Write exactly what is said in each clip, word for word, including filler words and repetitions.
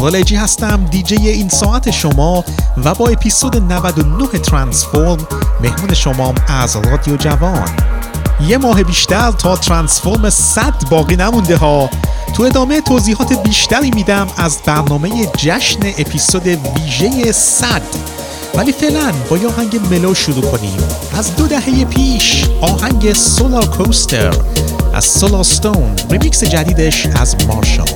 رلجی هستم، دیجی این ساعت شما و با اپیزود نود و نه ترانسفورم مهمون شمام از رادیو جوان. یه ماه بیشتر تا ترانسفورم صد باقی نمونده ها. تو ادامه توضیحات بیشتری میدم از برنامه جشن اپیزود ویژه صد، ولی فعلا با یه آهنگ ملو شروع کنیم. از دو دهه پیش آهنگ سولار کوستر از سولار ستون، ریمیکس جدیدش از مارشال.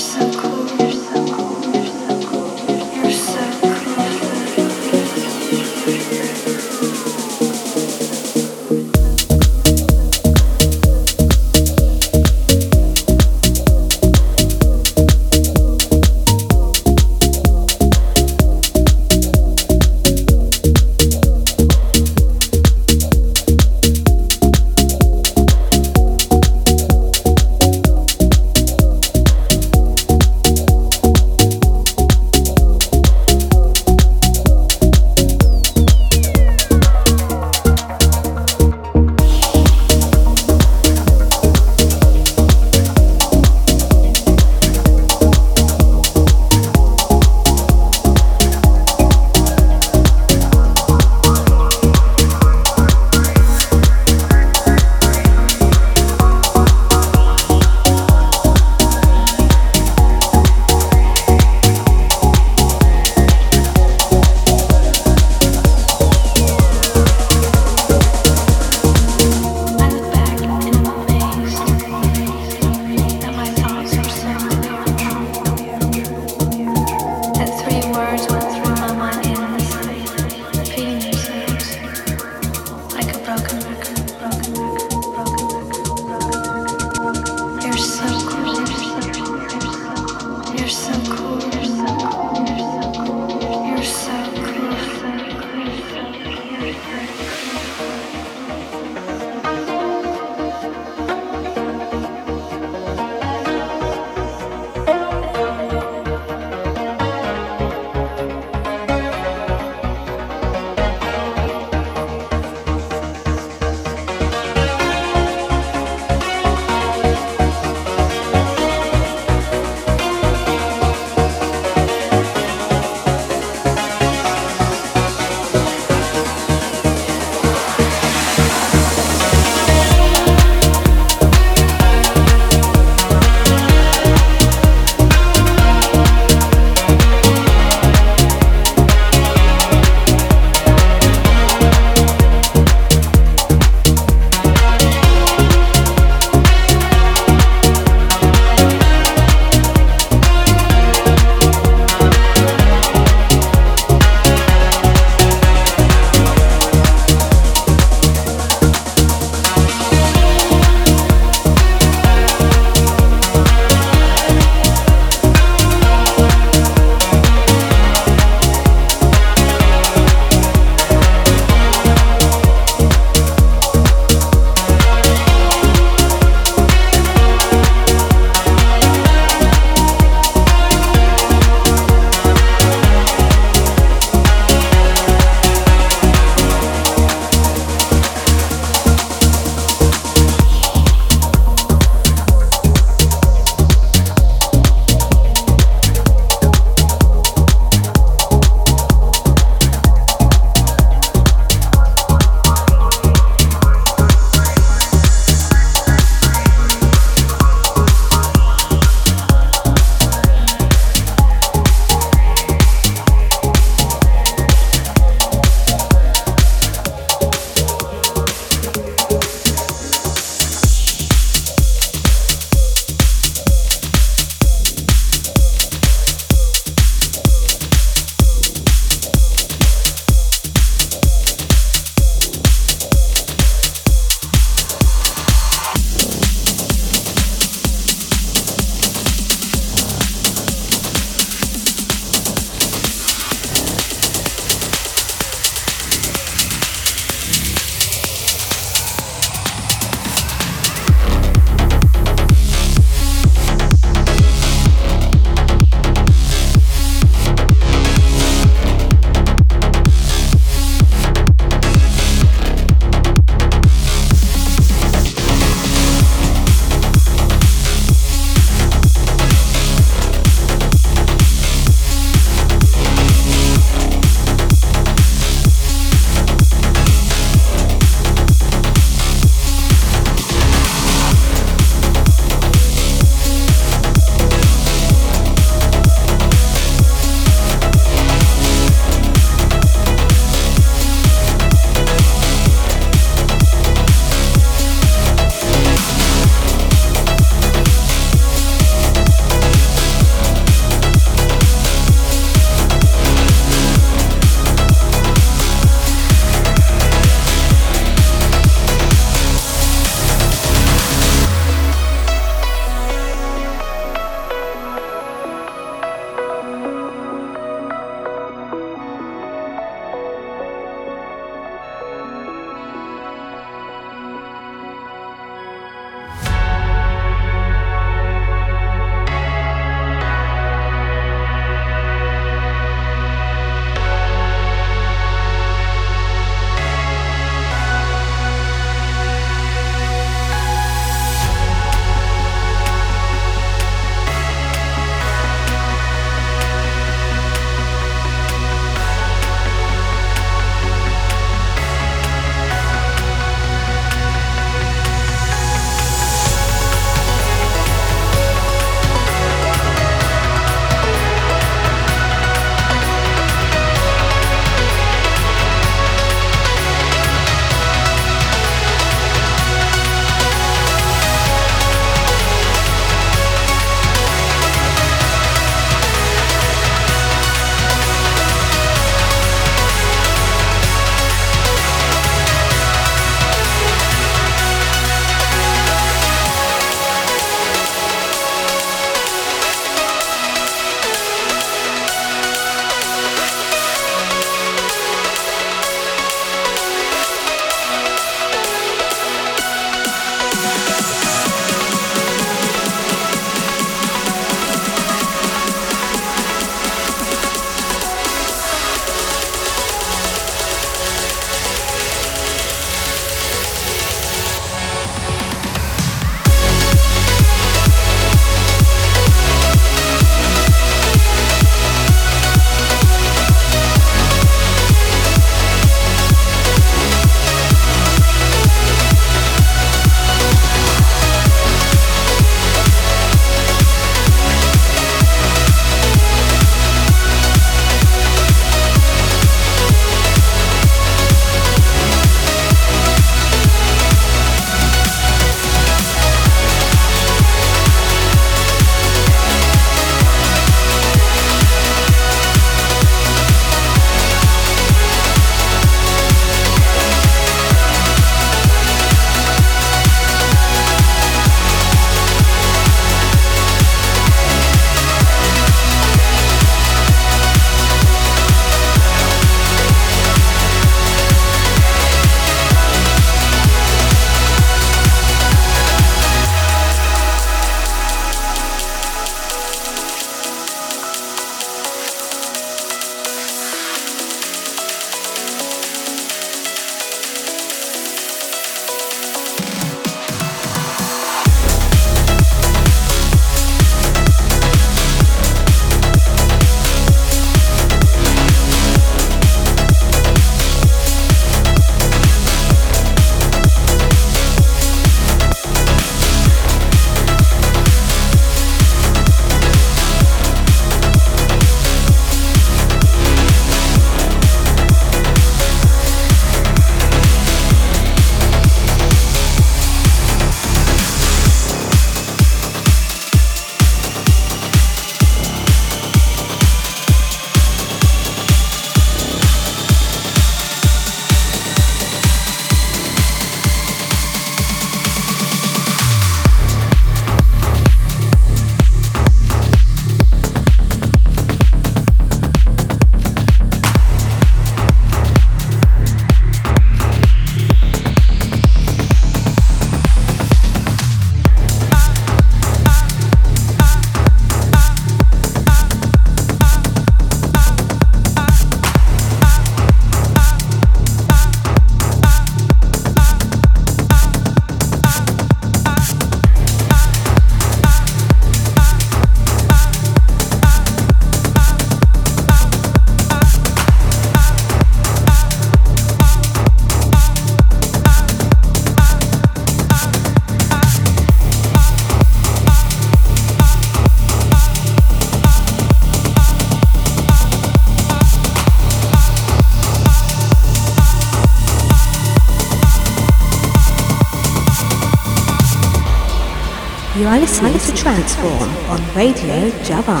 You are listening to TranceForm on Radio Java.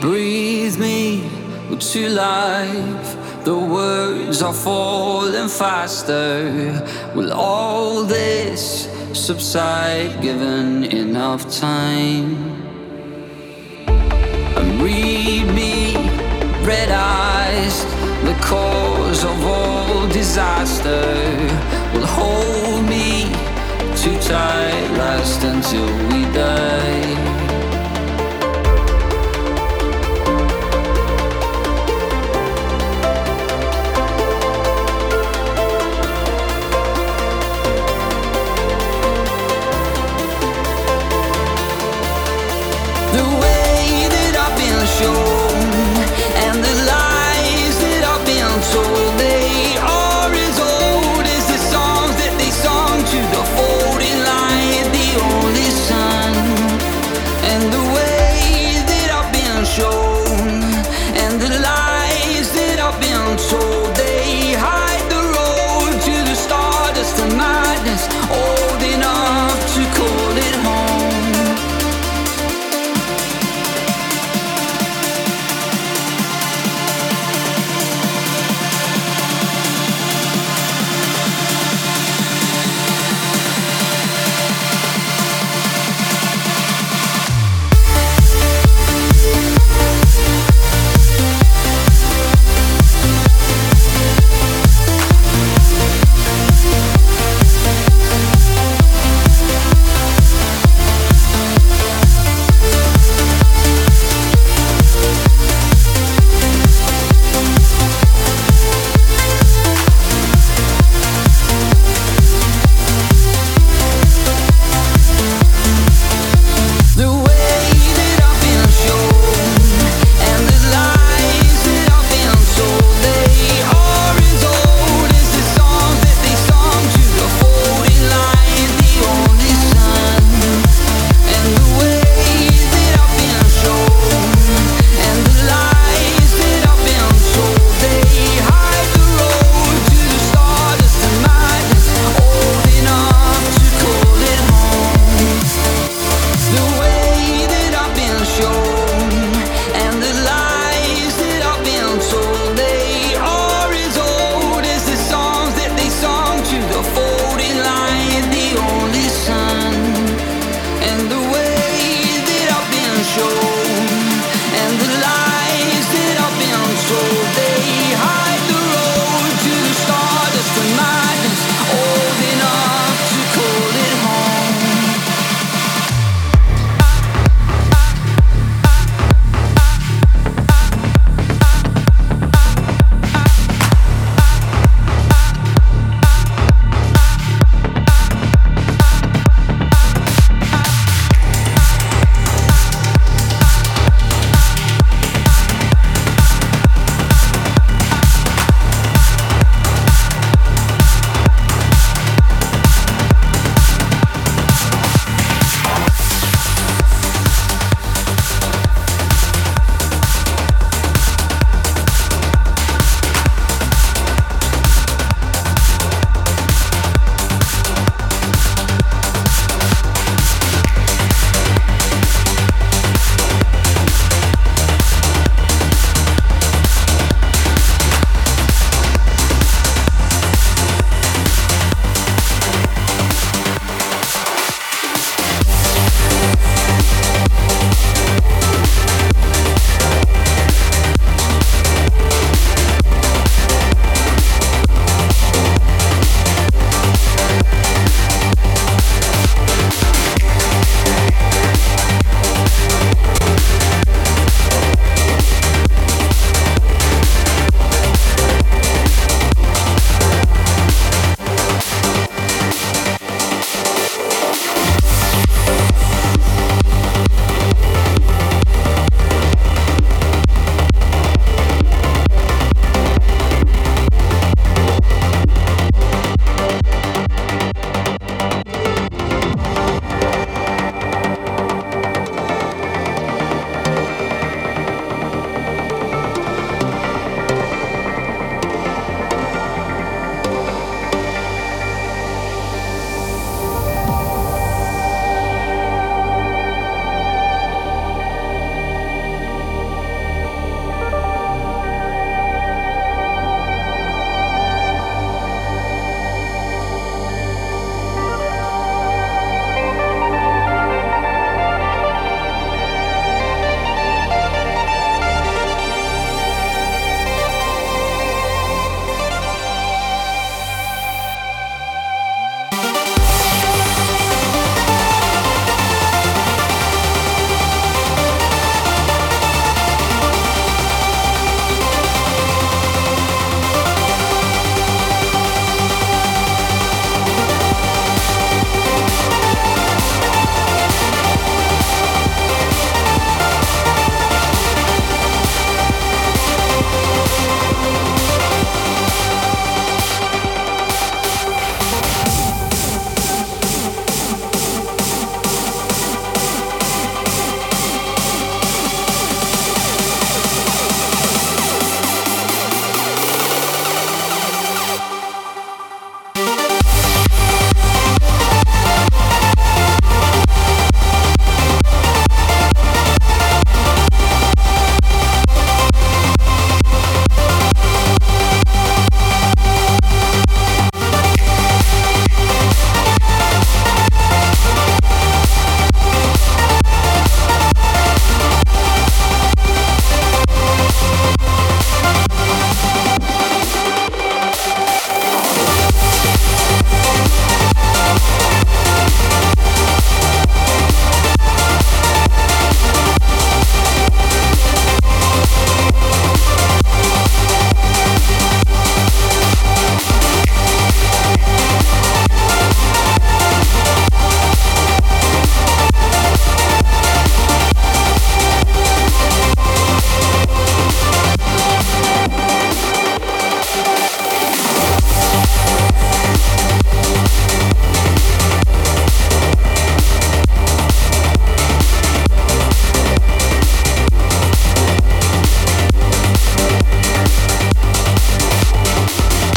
Breathe me to life. The words are falling faster. Will all this subside given enough time? Read me, red eyes, the cause of all disaster will hold me too tight, last until we die. And the lies that I've been told, they are as old as the songs that they sung to the folding light. The only sun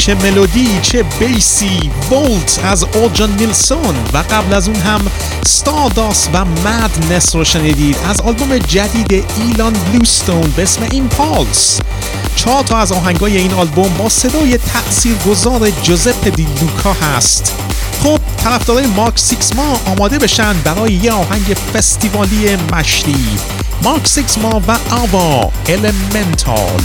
چه ملودی، چه بیسی، وولت از آلجان نیلسون و قبل از اون هم ستارداست و مدنس رو شنیدید از آلبوم جدید ایلان بلوستون به اسم ایمپالس. چهار تا از آهنگای این آلبوم با صدای تأثیرگذار جوزپه دی لوکا هست. خب طرفدارای مارک سیکسما آماده بشن برای یه آهنگ فستیوالی مشتی. مارک سیکسما و آوا لامنتال.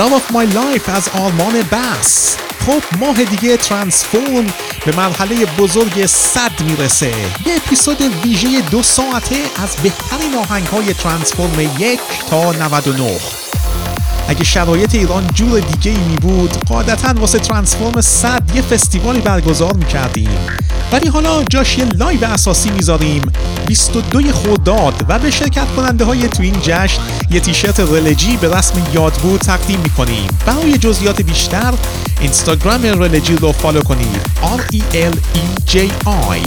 Love of My Life از آرمان بس. خب ماه دیگه ترانسفورم به مرحله بزرگ صد میرسه. یه اپیزود ویژه دو ساعته از بهترین آهنگ‌های ترانسفورم یک تا نود و نه. اگه شرایط ایران جور دیگه ای می بود قاعدتاً واسه ترانسفورم صد یه فستیوالی برگزار می‌کردیم، ولی حالا جاش یه لایو اساسی میذاریم بیست و دو خرداد و به شرکت کننده های تو این جشن یه تیشرت رلجی به رسم یادبو تقدیم میکنیم. برای جزئیات بیشتر اینستاگرام رلجی رو فالو کنید آر ای ال ای جی آی.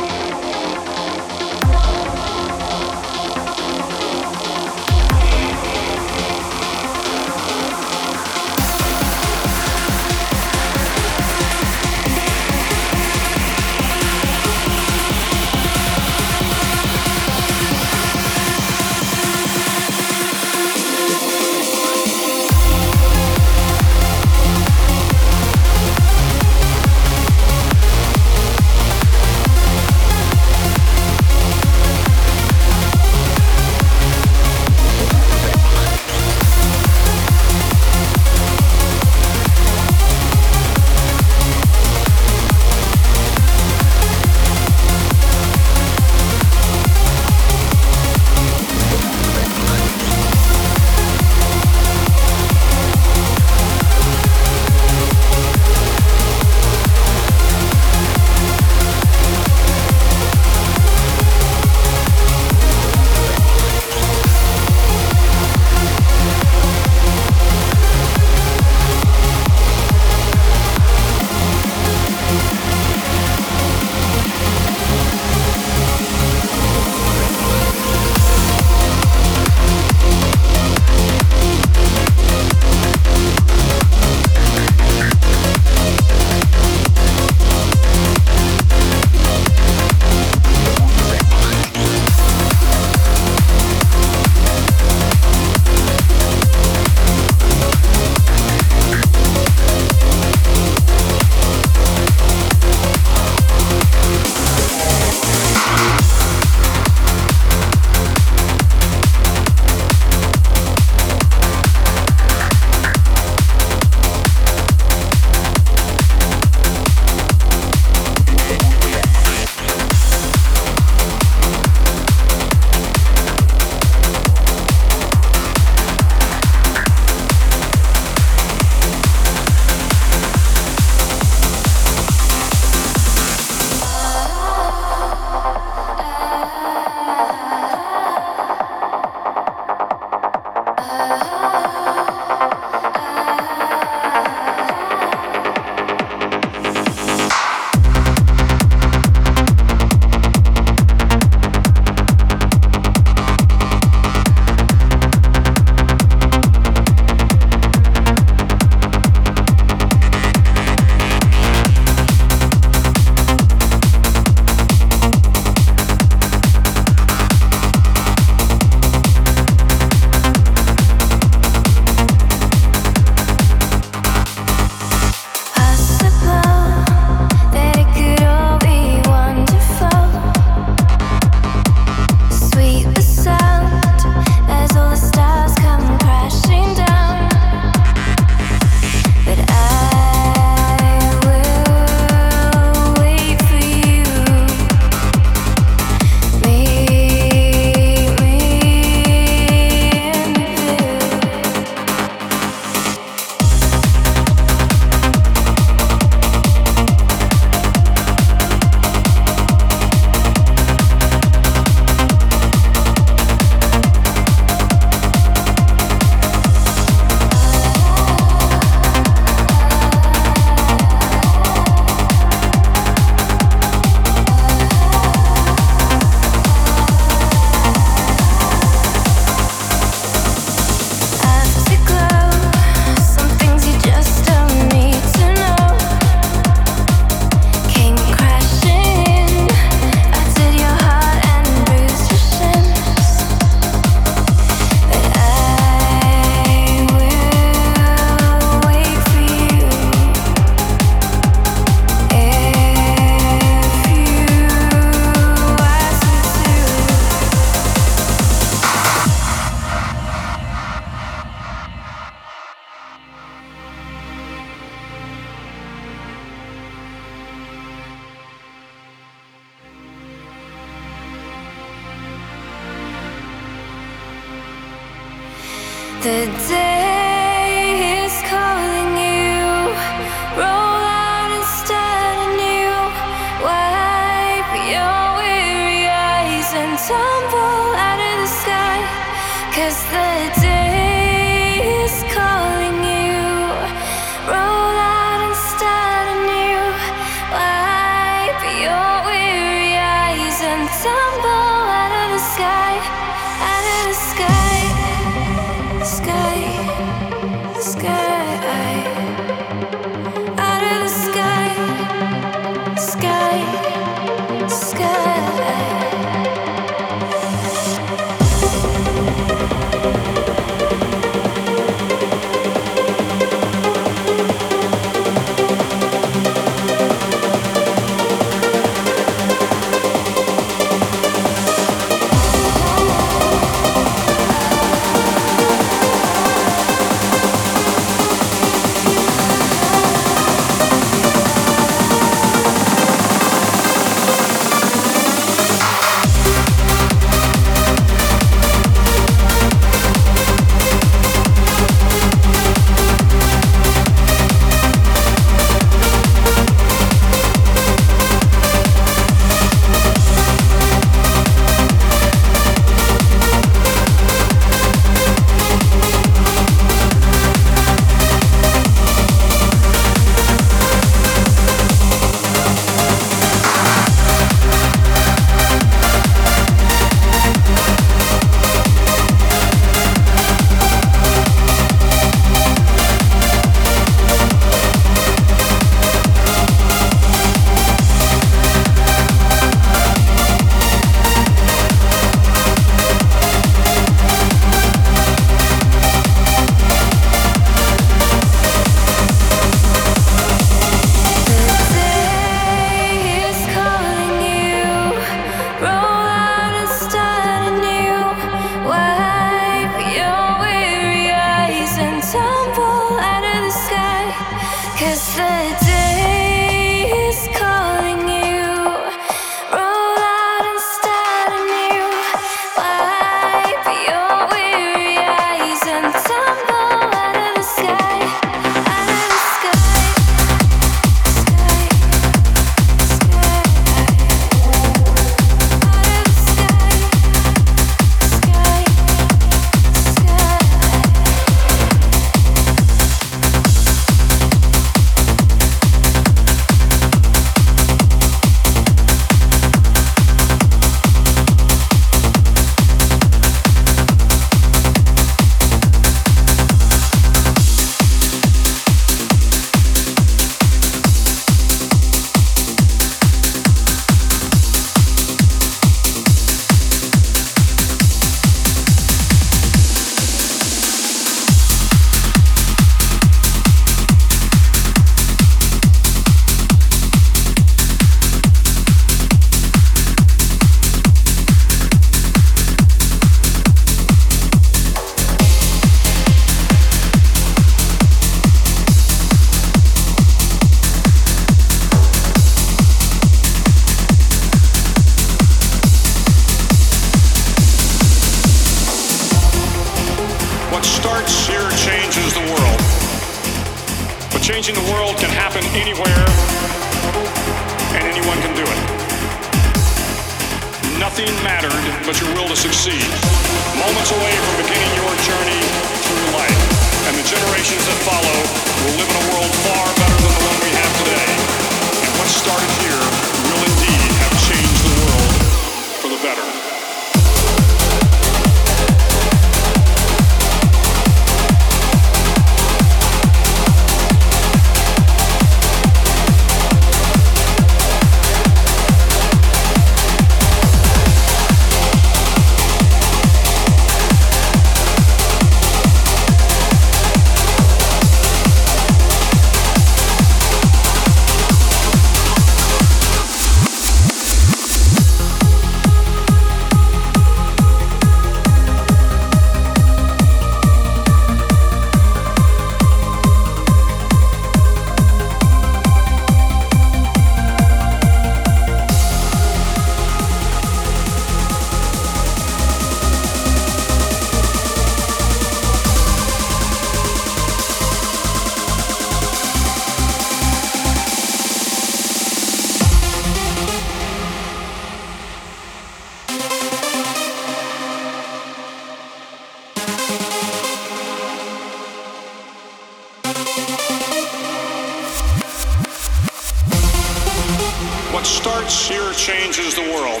here changes the world.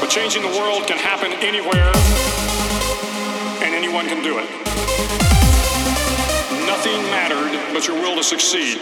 But changing the world can happen anywhere, and anyone can do it. Nothing mattered but your will to succeed.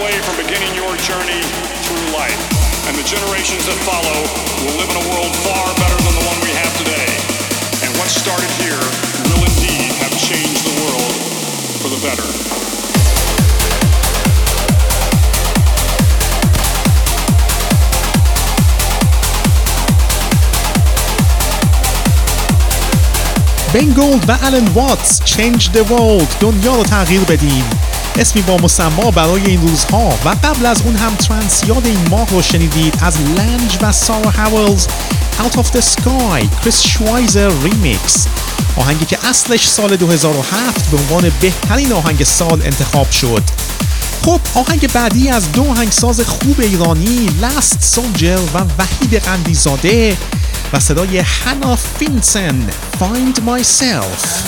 Away from beginning your journey through life, and the generations that follow will live in a world far better than the one we have today. And what started here will indeed have changed the world for the better. بنگولد و آلن واتس Change the World، دنیا رو تغییر بدیم، اسمی با مسما برای این روزها. و قبل از اون هم ترانس یاد این ماه رو شنیدید از لنج و سارا هاولز، Out of the Sky کریس شوایزر ریمیکس، آهنگی که اصلش سال دو هزار و هفت به عنوان بهترین آهنگ سال انتخاب شد. خب آهنگ بعدی از دو آهنگساز خوب ایرانی، لست سونجل و وحید قندیزاده و صدای هانا فینسن، Find Myself.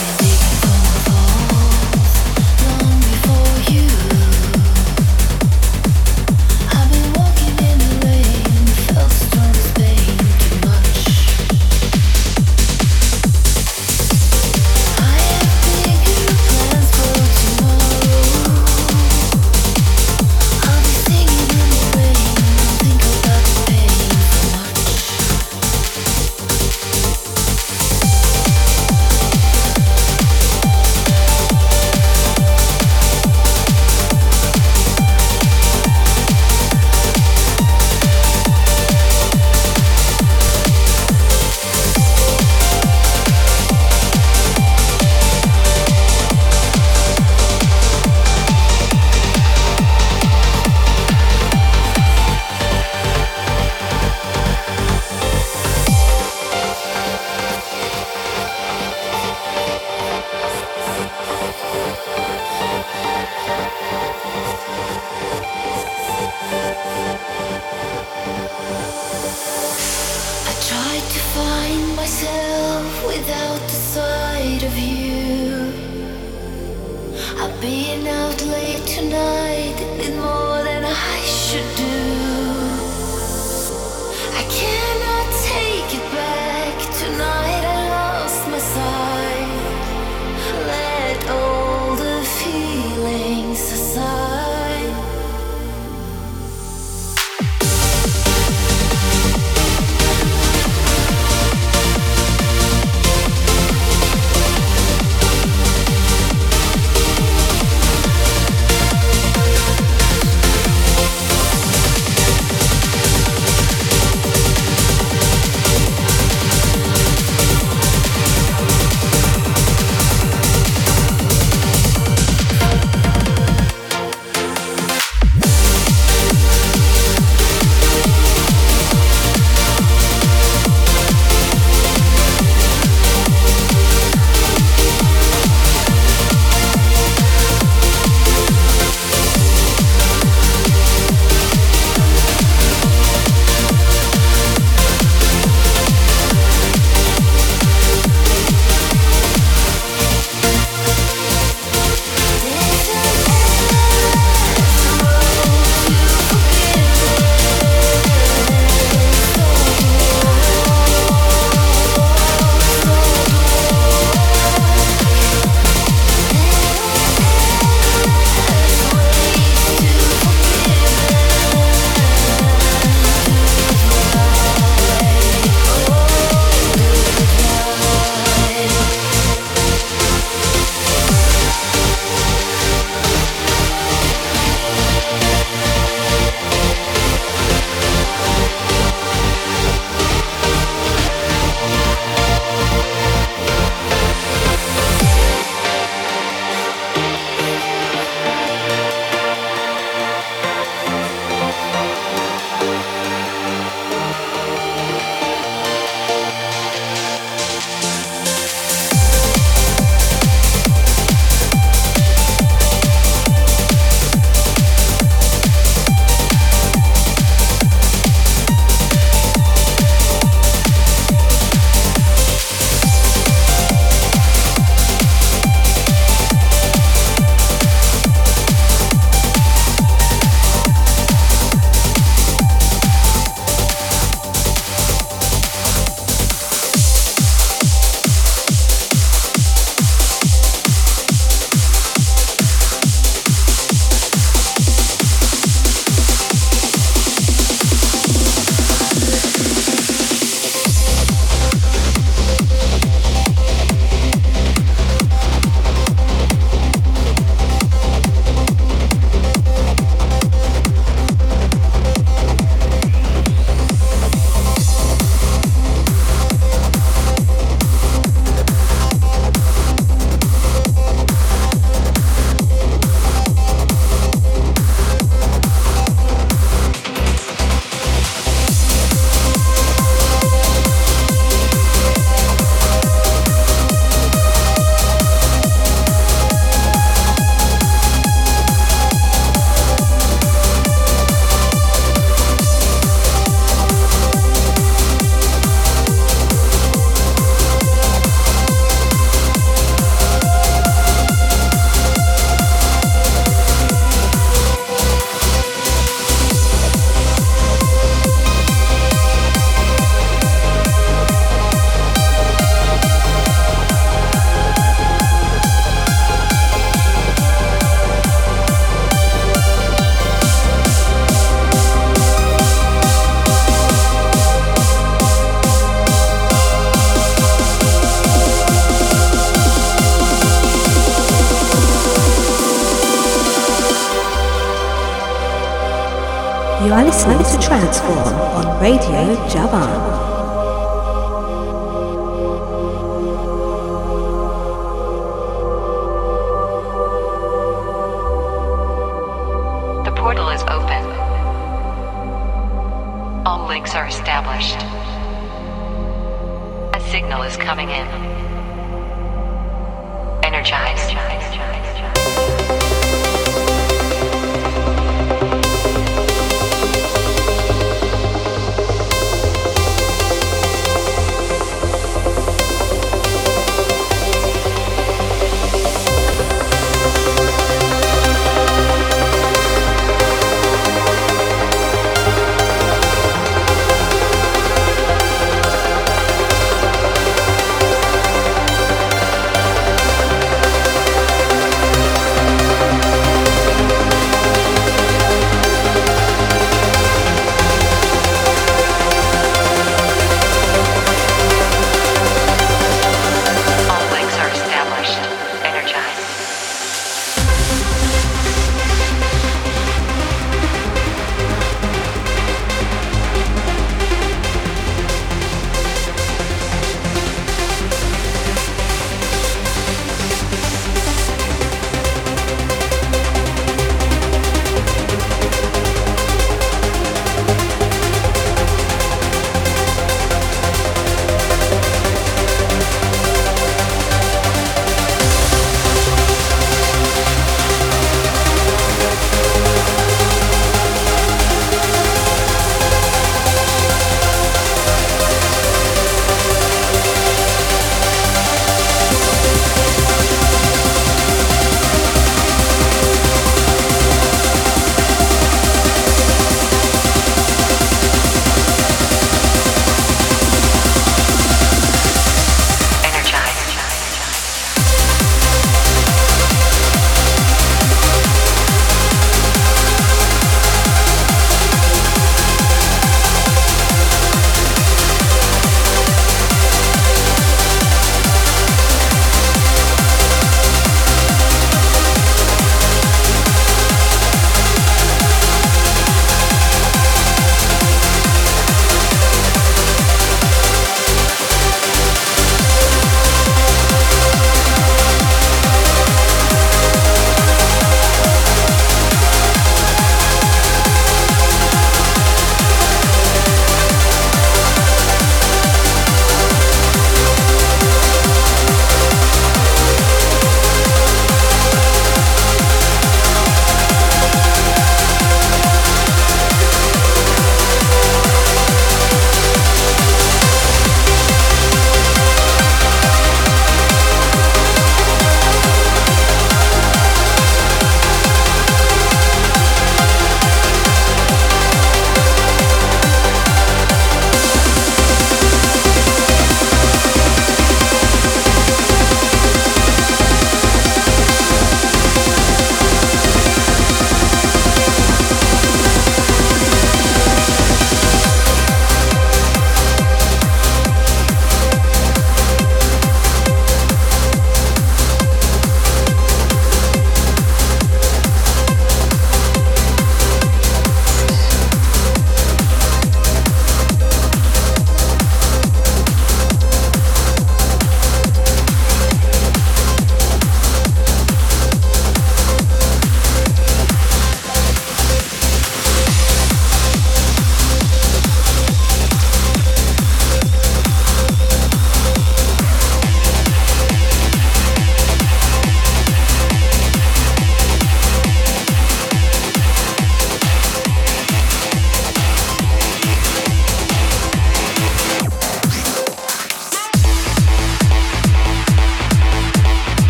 TranceForm on Radio Java.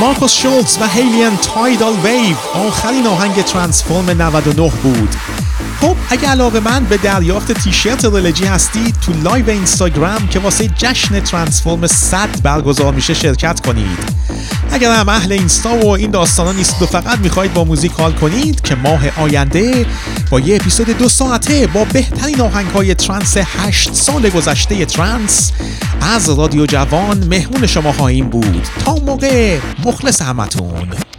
مارکوس شولز و هیلن تایدال ویو آخرین آهنگ ترانسفورم نود و نه بود. خب اگه علاقه مند به دریافت تیشرت رلجی هستی، تو لایو اینستاگرام که واسه جشن ترانسفورم صد برگزار میشه شرکت کنید. اگر هم اهل اینستا و این داستانا نیستید و فقط میخواید با موزیک حال کنید، که ماه آینده با یه اپیزود دو ساعته با بهترین آهنگ‌های ترانس هشت سال گذشته ترانس از رادیو جوان مهمون شما خواهیم بود. تا موقع، مخلص همتون.